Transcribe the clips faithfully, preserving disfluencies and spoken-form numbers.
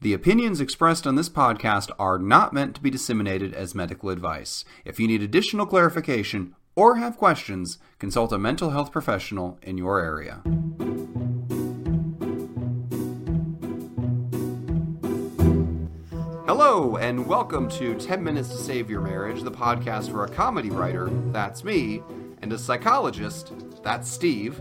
The opinions expressed on this podcast are not meant to be disseminated as medical advice. If you need additional clarification or have questions, consult a mental health professional in your area. Hello, and welcome to ten minutes to Save Your Marriage, the podcast for a comedy writer, that's me, and a psychologist, that's Steve.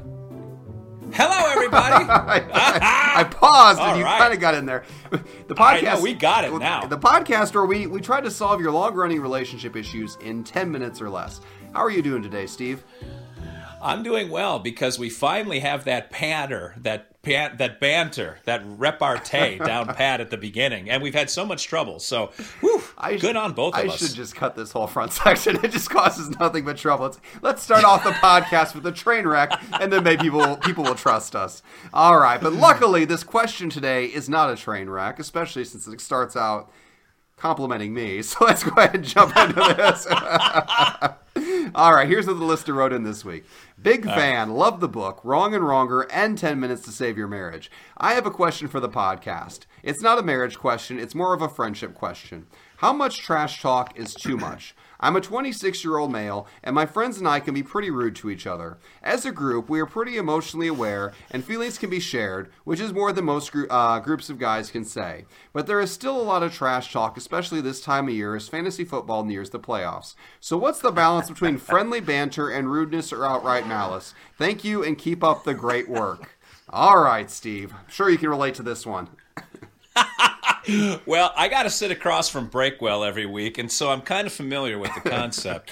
Hello, everybody! I, I, I paused, and all you right. kind of got in there. The podcast. I know, we got it now. The podcast where we, we try to solve your long-running relationship issues in ten minutes or less. How are you doing today, Steve? I'm doing well, because we finally have that patter, that pan, that banter, that repartee down pat at the beginning. And we've had so much trouble, so whew, I good sh- on both of I us. I should just cut this whole front section. It just causes nothing but trouble. Let's, let's start off the podcast with a train wreck, and then maybe people, people will trust us. All right, but luckily this question today is not a train wreck, especially since it starts out complimenting me. So let's go ahead and jump into this. All right, here's what the listener wrote in this week. Big fan, love the book, Wrong and Wronger, and ten minutes to Save Your Marriage. I have a question for the podcast. It's not a marriage question, it's more of a friendship question. How much trash talk is too much? I'm a twenty-six-year-old male, and my friends and I can be pretty rude to each other. As a group, we are pretty emotionally aware, and feelings can be shared, which is more than most gr- uh, groups of guys can say. But there is still a lot of trash talk, especially this time of year, as fantasy football nears the playoffs. So what's the balance between friendly banter and rudeness or outright malice? Thank you, and keep up the great work. All right, Steve. I'm sure you can relate to this one. Well, I got to sit across from Breakwell every week, and so I'm kind of familiar with the concept.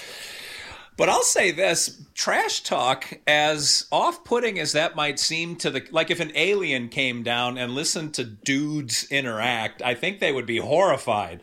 But I'll say this, trash talk, as off-putting as that might seem to the, like if an alien came down and listened to dudes interact, I think they would be horrified.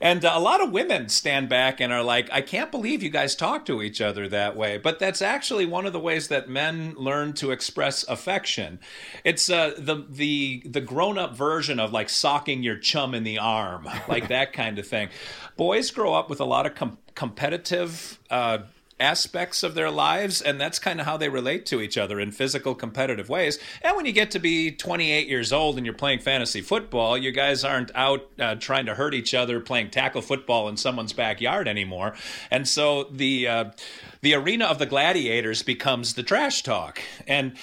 And a lot of women stand back and are like, I can't believe you guys talk to each other that way. But that's actually one of the ways that men learn to express affection. It's uh, the the the grown-up version of like socking your chum in the arm, like that kind of thing. Boys grow up with a lot of com- competitive uh aspects of their lives, and that's kind of how they relate to each other in physical competitive ways. And when you get to be twenty-eight years old and you're playing fantasy football, you guys aren't out uh, trying to hurt each other playing tackle football in someone's backyard anymore. And so the uh, the arena of the gladiators becomes the trash talk. And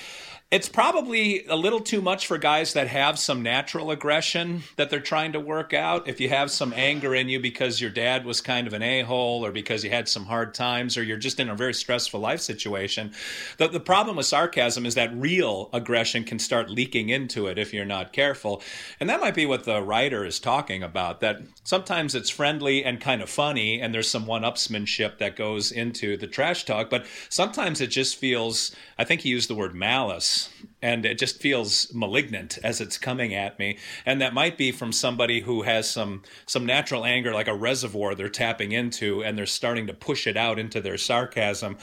it's probably a little too much for guys that have some natural aggression that they're trying to work out. If you have some anger in you because your dad was kind of an a-hole or because you had some hard times or you're just in a very stressful life situation, the, the problem with sarcasm is that real aggression can start leaking into it if you're not careful. And that might be what the writer is talking about, that sometimes it's friendly and kind of funny and there's some one-upsmanship that goes into the trash talk, but sometimes it just feels, I think he used the word malice, and it just feels malignant as it's coming at me. And that might be from somebody who has some some natural anger, like a reservoir they're tapping into, and they're starting to push it out into their sarcasm.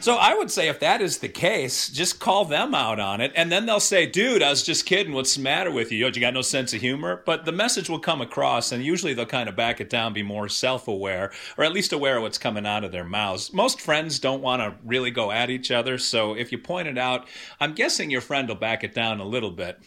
So I would say if that is the case, just call them out on it. And then they'll say, dude, I was just kidding. What's the matter with you? You got no sense of humor? But the message will come across, and usually they'll kind of back it down, be more self-aware, or at least aware of what's coming out of their mouths. Most friends don't want to really go at each other. So if you point it out, I'm guessing your friend will back it down a little bit.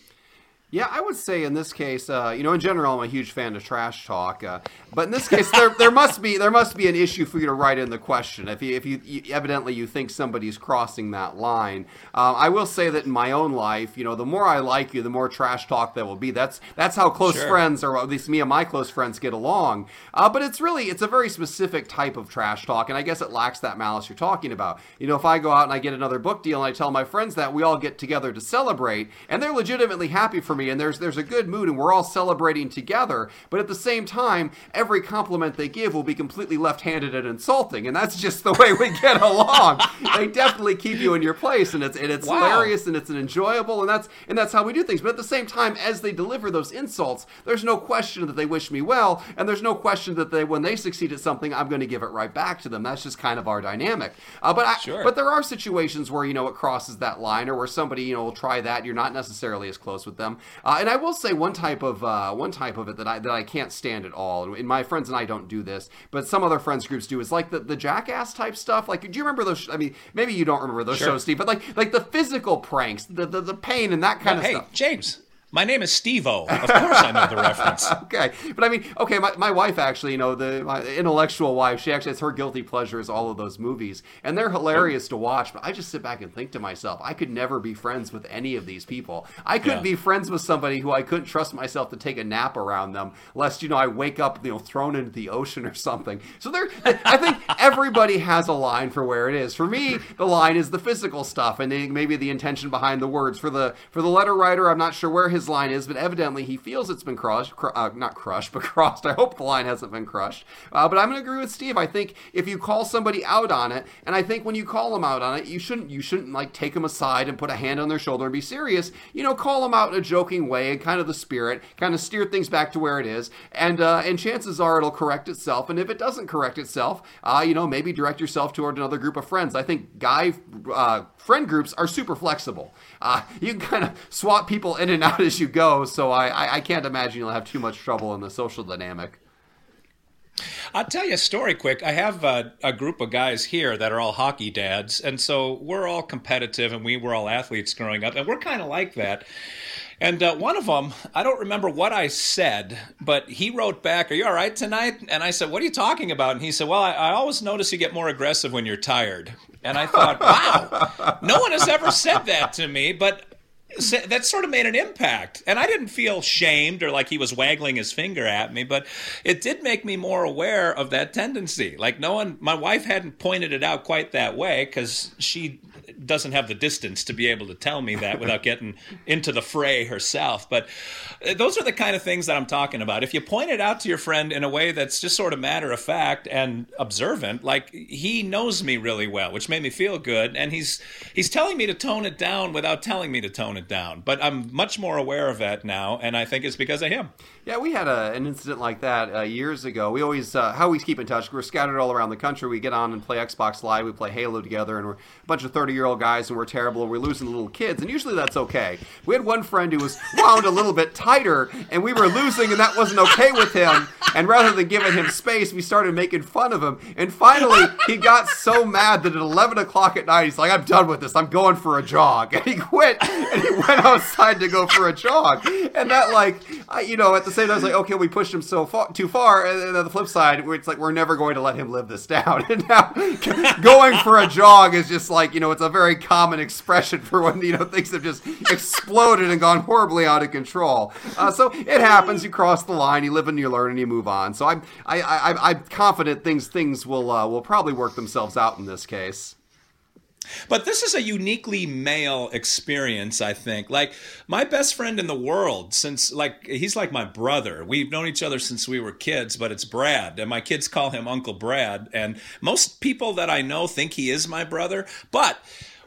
Yeah, I would say in this case, uh, you know, in general, I'm a huge fan of trash talk. Uh, but in this case, there there must be there must be an issue for you to write in the question. If you if you, you evidently you think somebody's crossing that line, uh, I will say that in my own life, you know, the more I like you, the more trash talk there will be. That's that's how close sure. friends, or at least me and my close friends, get along. Uh, but it's really it's a very specific type of trash talk, and I guess it lacks that malice you're talking about. You know, if I go out and I get another book deal and I tell my friends that, we all get together to celebrate, and they're legitimately happy for me, and there's there's a good mood and we're all celebrating together, but at the same time every compliment they give will be completely left-handed and insulting, and that's just the way we get along. They definitely keep you in your place, and it's and it's wow. hilarious, and it's an enjoyable, and that's and that's how we do things. But at the same time, as they deliver those insults, there's no question that they wish me well, and there's no question that they when they succeed at something, I'm going to give it right back to them. That's just kind of our dynamic. Uh, but I, sure. but there are situations where, you know, it crosses that line, or where somebody, you know, will try that, and you're not necessarily as close with them. Uh, and I will say one type of uh, one type of it that I that I can't stand at all, and my friends and I don't do this, but some other friends groups do, is like the, the jackass type stuff. Like, do you remember those? Sh- I mean, maybe you don't remember those sure. shows, Steve, but like like the physical pranks, the the, the pain, and that kind no, of hey, stuff. Hey, James. My name is Steve-O. Of course I know the reference. Okay. But I mean, okay, my, my wife actually, you know, the my intellectual wife, she actually has her guilty pleasure is all of those movies. And they're hilarious to watch, but I just sit back and think to myself, I could never be friends with any of these people. I couldn't yeah. be friends with somebody who I couldn't trust myself to take a nap around them, lest, you know, I wake up, you know, thrown into the ocean or something. So there, I think everybody has a line for where it is. For me, the line is the physical stuff and maybe the intention behind the words. For the, for the letter writer, I'm not sure where his line is, but evidently he feels it's been crushed, cr- uh, not crushed, but crossed. I hope the line hasn't been crushed. Uh, but I'm going to agree with Steve. I think if you call somebody out on it, and I think when you call them out on it, you shouldn't you shouldn't like take them aside and put a hand on their shoulder and be serious. You know, call them out in a joking way and kind of the spirit, kind of steer things back to where it is. And uh, and chances are it'll correct itself. And if it doesn't correct itself, uh, you know, maybe direct yourself toward another group of friends. I think guy uh, friend groups are super flexible. Uh, you can kind of swap people in and out as you go, so I, I can't imagine you'll have too much trouble in the social dynamic. I'll tell you a story quick. I have a, a group of guys here that are all hockey dads, and so we're all competitive, and we were all athletes growing up, and we're kind of like that. And uh, one of them, I don't remember what I said, but he wrote back, "Are you all right tonight?" And I said, "What are you talking about?" And he said, "Well, I, I always notice you get more aggressive when you're tired." And I thought, wow, no one has ever said that to me, but that sort of made an impact. And I didn't feel shamed or like he was waggling his finger at me, but it did make me more aware of that tendency. Like no one, my wife hadn't pointed it out quite that way because she doesn't have the distance to be able to tell me that without getting into the fray herself. But those are the kind of things that I'm talking about. If you point it out to your friend in a way that's just sort of matter of fact and observant, like he knows me really well, which made me feel good. And he's, he's telling me to tone it down without telling me to tone it down, but I'm much more aware of that now, and I think it's because of him. Yeah, we had a, an incident like that uh, years ago. We always, uh, how we keep in touch, we're scattered all around the country. We get on and play Xbox Live, we play Halo together, and we're a bunch of thirty-year-old guys, and we're terrible, and we're losing little kids, and usually that's okay. We had one friend who was wound a little bit tighter, and we were losing, and that wasn't okay with him, and rather than giving him space, we started making fun of him, and finally, he got so mad that at eleven o'clock at night, he's like, "I'm done with this, I'm going for a jog," and he quit, and he went outside to go for a jog. And that, like, I, you know, at the same time, I was like, okay, we pushed him so far, too far. And then on the flip side, it's like, we're never going to let him live this down. And now going for a jog is just like, you know, it's a very common expression for when, you know, things have just exploded and gone horribly out of control. Uh, so it happens. You cross the line, you live and you learn and you move on. So I'm, I, I, I'm confident things, things will, uh, will probably work themselves out in this case. But this is a uniquely male experience, I think. Like, my best friend in the world, since, like, he's like my brother. We've known each other since we were kids, but it's Brad. And my kids call him Uncle Brad. And most people that I know think he is my brother. But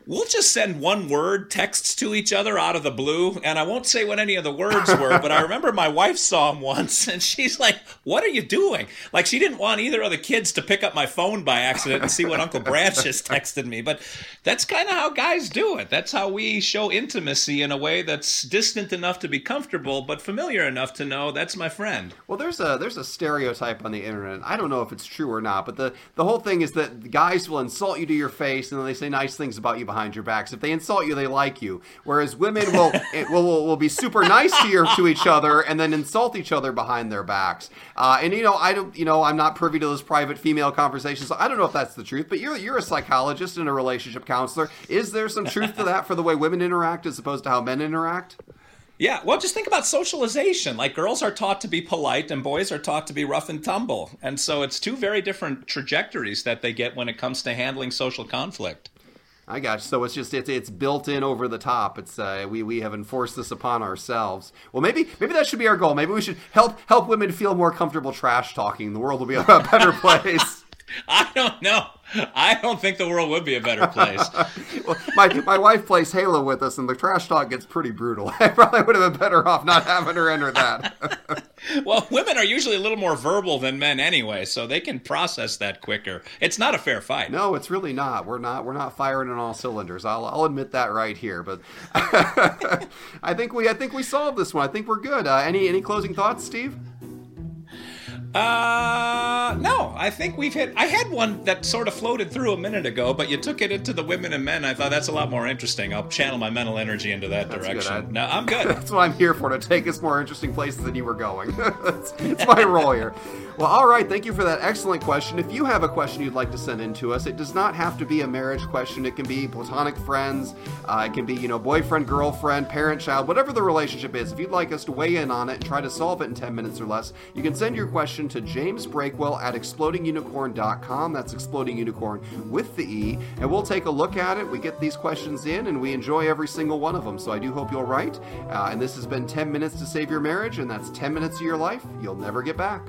we'll just send one word texts to each other out of the blue. And I won't say what any of the words were, but I remember my wife saw him once and she's like, "What are you doing?" Like, she didn't want either of the kids to pick up my phone by accident and see what Uncle Brad just texted me. But that's kind of how guys do it. That's how we show intimacy in a way that's distant enough to be comfortable, but familiar enough to know that's my friend. Well, there's a there's a stereotype on the internet. I don't know if it's true or not, but the, the whole thing is that guys will insult you to your face and then they say nice things about you behind Behind your backs. If they insult you, they like you. Whereas women will it will, will will be super nice to your, to each other and then insult each other behind their backs. Uh, and you know, I don't. You know, I'm not privy to those private female conversations. So I don't know if that's the truth. But you're you're a psychologist and a relationship counselor. Is there some truth to that for the way women interact as opposed to how men interact? Yeah, well, just think about socialization. Like, girls are taught to be polite and boys are taught to be rough and tumble, and so it's two very different trajectories that they get when it comes to handling social conflict. I got you. So it's just it's it's built in over the top. It's uh, we we have enforced this upon ourselves. Well, maybe maybe that should be our goal. Maybe we should help help women feel more comfortable trash talking. The world will be a better place. I don't know. I don't think the world would be a better place. Well, my my wife plays Halo with us, and the trash talk gets pretty brutal. I probably would have been better off not having her enter that. Well, women are usually a little more verbal than men anyway, so they can process that quicker. It's not a fair fight. No, it's really not. We're not we're not firing on all cylinders. I'll I'll admit that right here. But I think we I think we solved this one. I think we're good. Uh, any any closing thoughts, Steve? Uh, no, I think we've hit, I had one that sort of floated through a minute ago, but you took it into the women and men. I thought that's a lot more interesting. I'll channel my mental energy into that that's direction. I, no, I'm good. That's what I'm here for, to take us more interesting places than you were going. that's, that's my role here. Well, all right. Thank you for that excellent question. If you have a question you'd like to send in to us, it does not have to be a marriage question. It can be platonic friends. Uh, it can be, you know, boyfriend, girlfriend, parent, child, whatever the relationship is. If you'd like us to weigh in on it and try to solve it in ten minutes or less, you can send your question to James Breakwell at exploding unicorn dot com. That's Exploding Unicorn with the E. And we'll take a look at it. We get these questions in and we enjoy every single one of them. So I do hope you'll write. Uh, and this has been ten minutes to save your marriage. And that's ten minutes of your life you'll never get back.